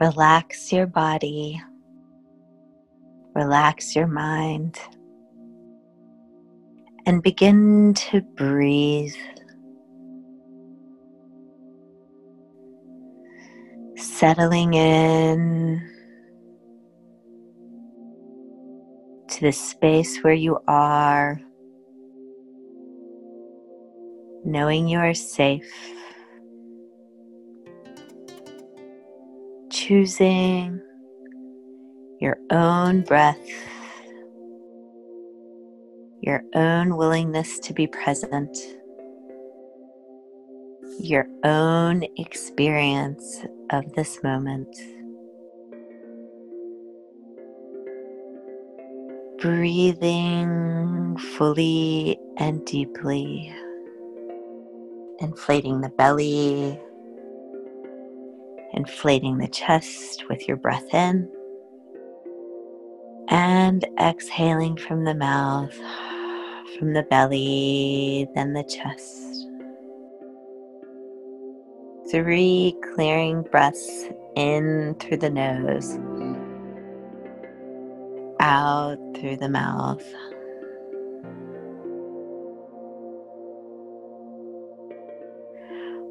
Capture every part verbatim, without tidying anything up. Relax your body, relax your mind, and begin to breathe. Settling in to the space where you are, knowing you are safe, choosing your own breath, your own willingness to be present, your own experience of this moment. Breathing fully and deeply, inflating the belly, inflating the chest with your breath in, and exhaling from the mouth, from the belly, then the chest. Three clearing breaths in through the nose, out through the mouth.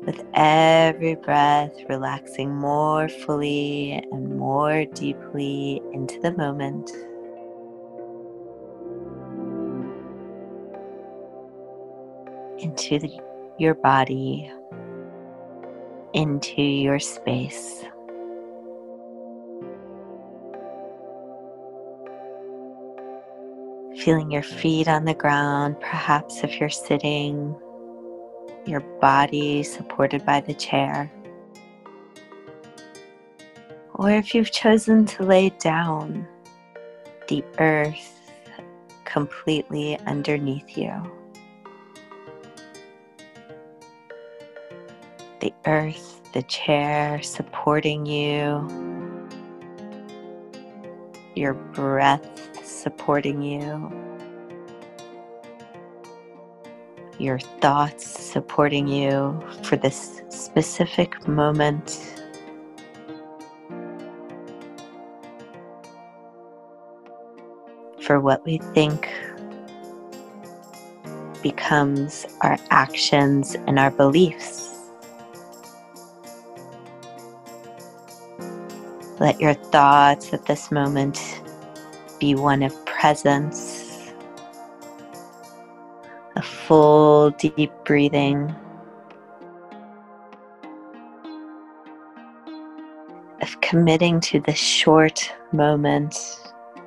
With every breath, relaxing more fully and more deeply into the moment. Into the, your body. Into your space. Feeling your feet on the ground, perhaps if you're sitting, your body supported by the chair. Or if you've chosen to lay down, the earth completely underneath you. The earth, the chair supporting you, your breath supporting you, your thoughts supporting you for this specific moment. For what we think becomes our actions and our beliefs. Let your thoughts at this moment be one of presence, a full deep breathing, of committing to this short moment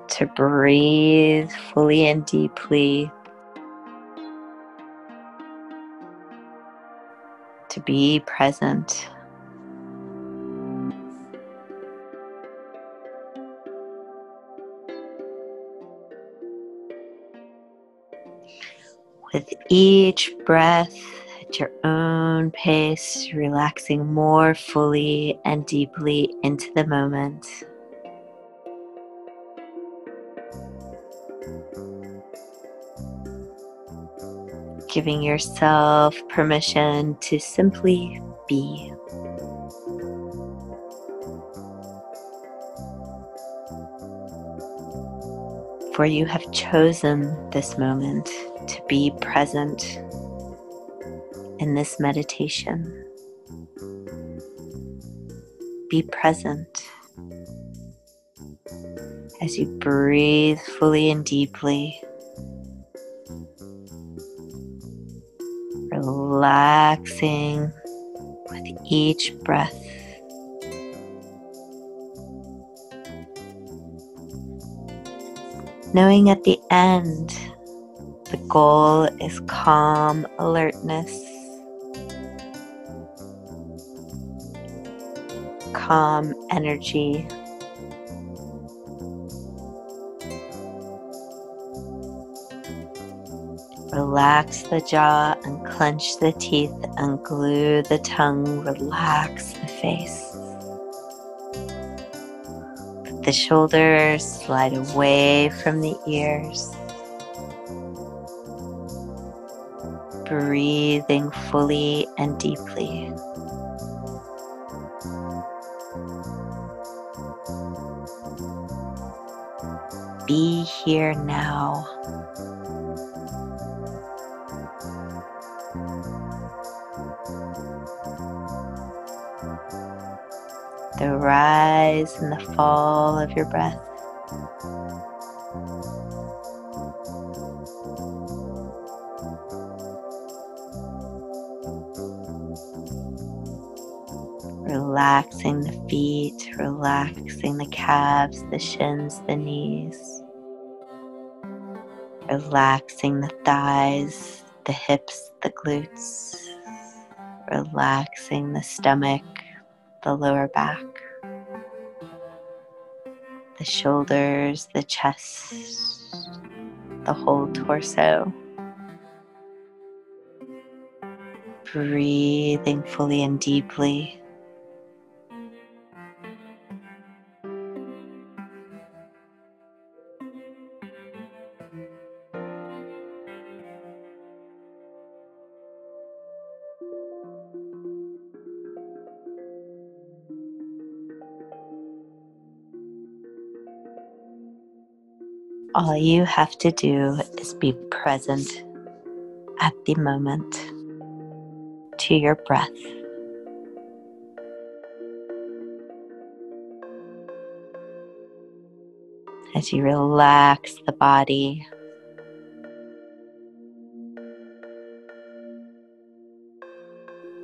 to breathe fully and deeply, to be present. With each breath at your own pace, relaxing more fully and deeply into the moment. Giving yourself permission to simply be. For you have chosen this moment to be present in this meditation. Be present as you breathe fully and deeply. Relaxing with each breath. Knowing at the end, the goal is calm alertness, calm energy, relax the jaw, unclench the teeth, unglue the tongue, relax the face. The shoulders slide away from the ears. Breathing fully and deeply. be here now. The rise and the fall of your breath. Relaxing the feet, relaxing the calves, the shins, the knees. Relaxing the thighs, the hips, the glutes. Relaxing the stomach, the lower back. The shoulders, the chest, the whole torso. Breathing fully and deeply. All you have to do is be present at the moment to your breath. As you relax the body,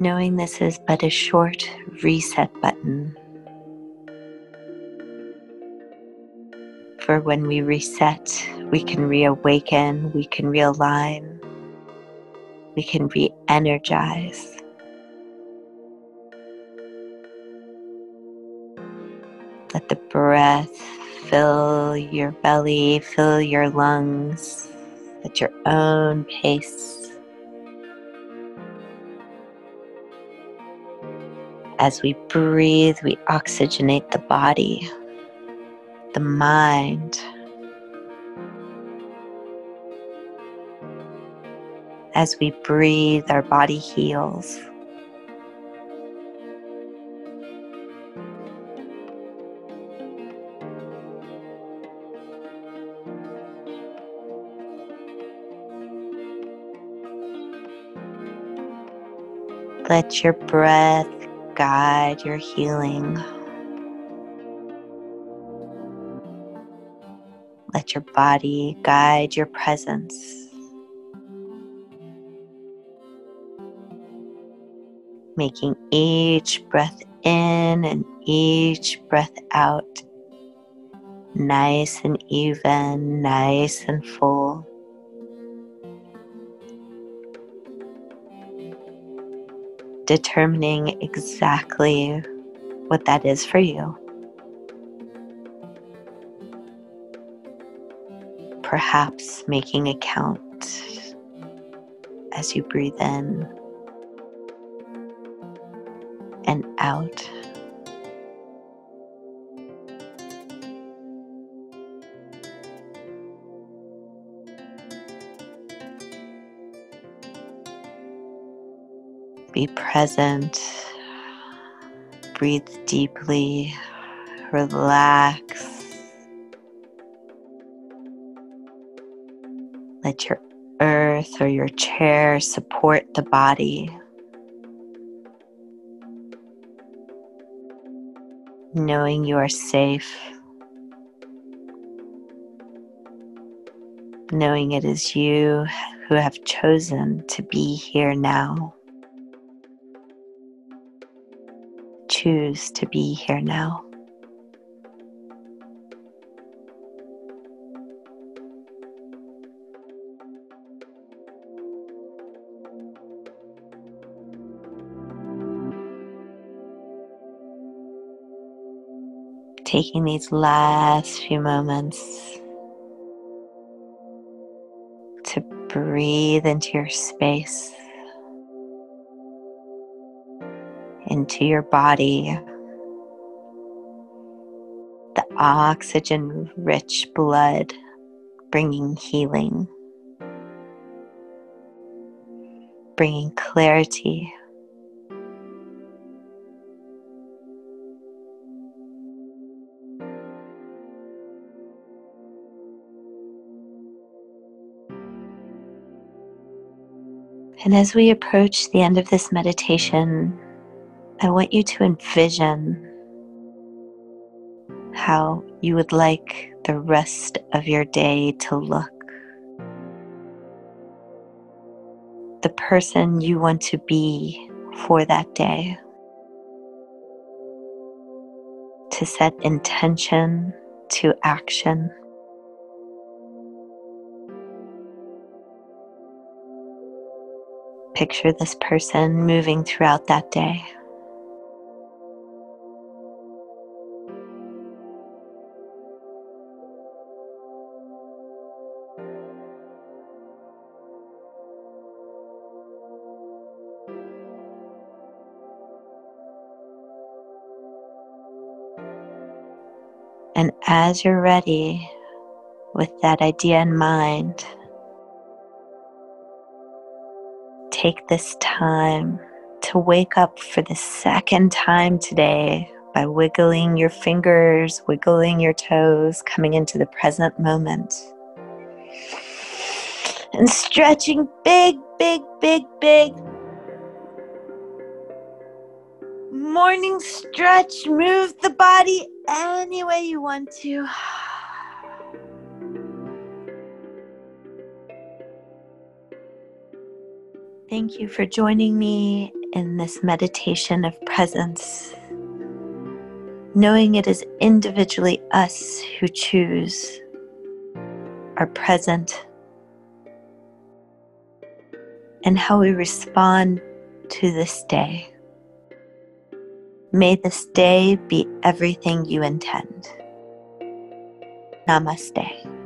knowing this is but a short reset button. For when we reset, we can reawaken, we can realign, we can re-energize. Let the breath fill your belly, fill your lungs at your own pace. As we breathe, we oxygenate the body. The mind. As we breathe, our body heals. Let your breath guide your healing. Let your body guide your presence. Making each breath in and each breath out nice and even, nice and full. Determining exactly what that is for you. Perhaps making a count as you breathe in and out. Be present, breathe deeply, relax. Let your earth or your chair support the body. Knowing you are safe. Knowing it is you who have chosen to be here now. Choose to be here now. Taking these last few moments to breathe into your space, into your body, the oxygen-rich blood bringing healing, bringing clarity. And as we approach the end of this meditation, I want you to envision how you would like the rest of your day to look. The person you want to be for that day. To set intention to action. Picture this person moving throughout that day. And as you're ready, with that idea in mind, take this time to wake up for the second time today by wiggling your fingers, wiggling your toes, coming into the present moment. And stretching big, big, big, big. Morning stretch, move the body any way you want to. Thank you for joining me in this meditation of presence, knowing it is individually us who choose our present and how we respond to this day. May this day be everything you intend. Namaste.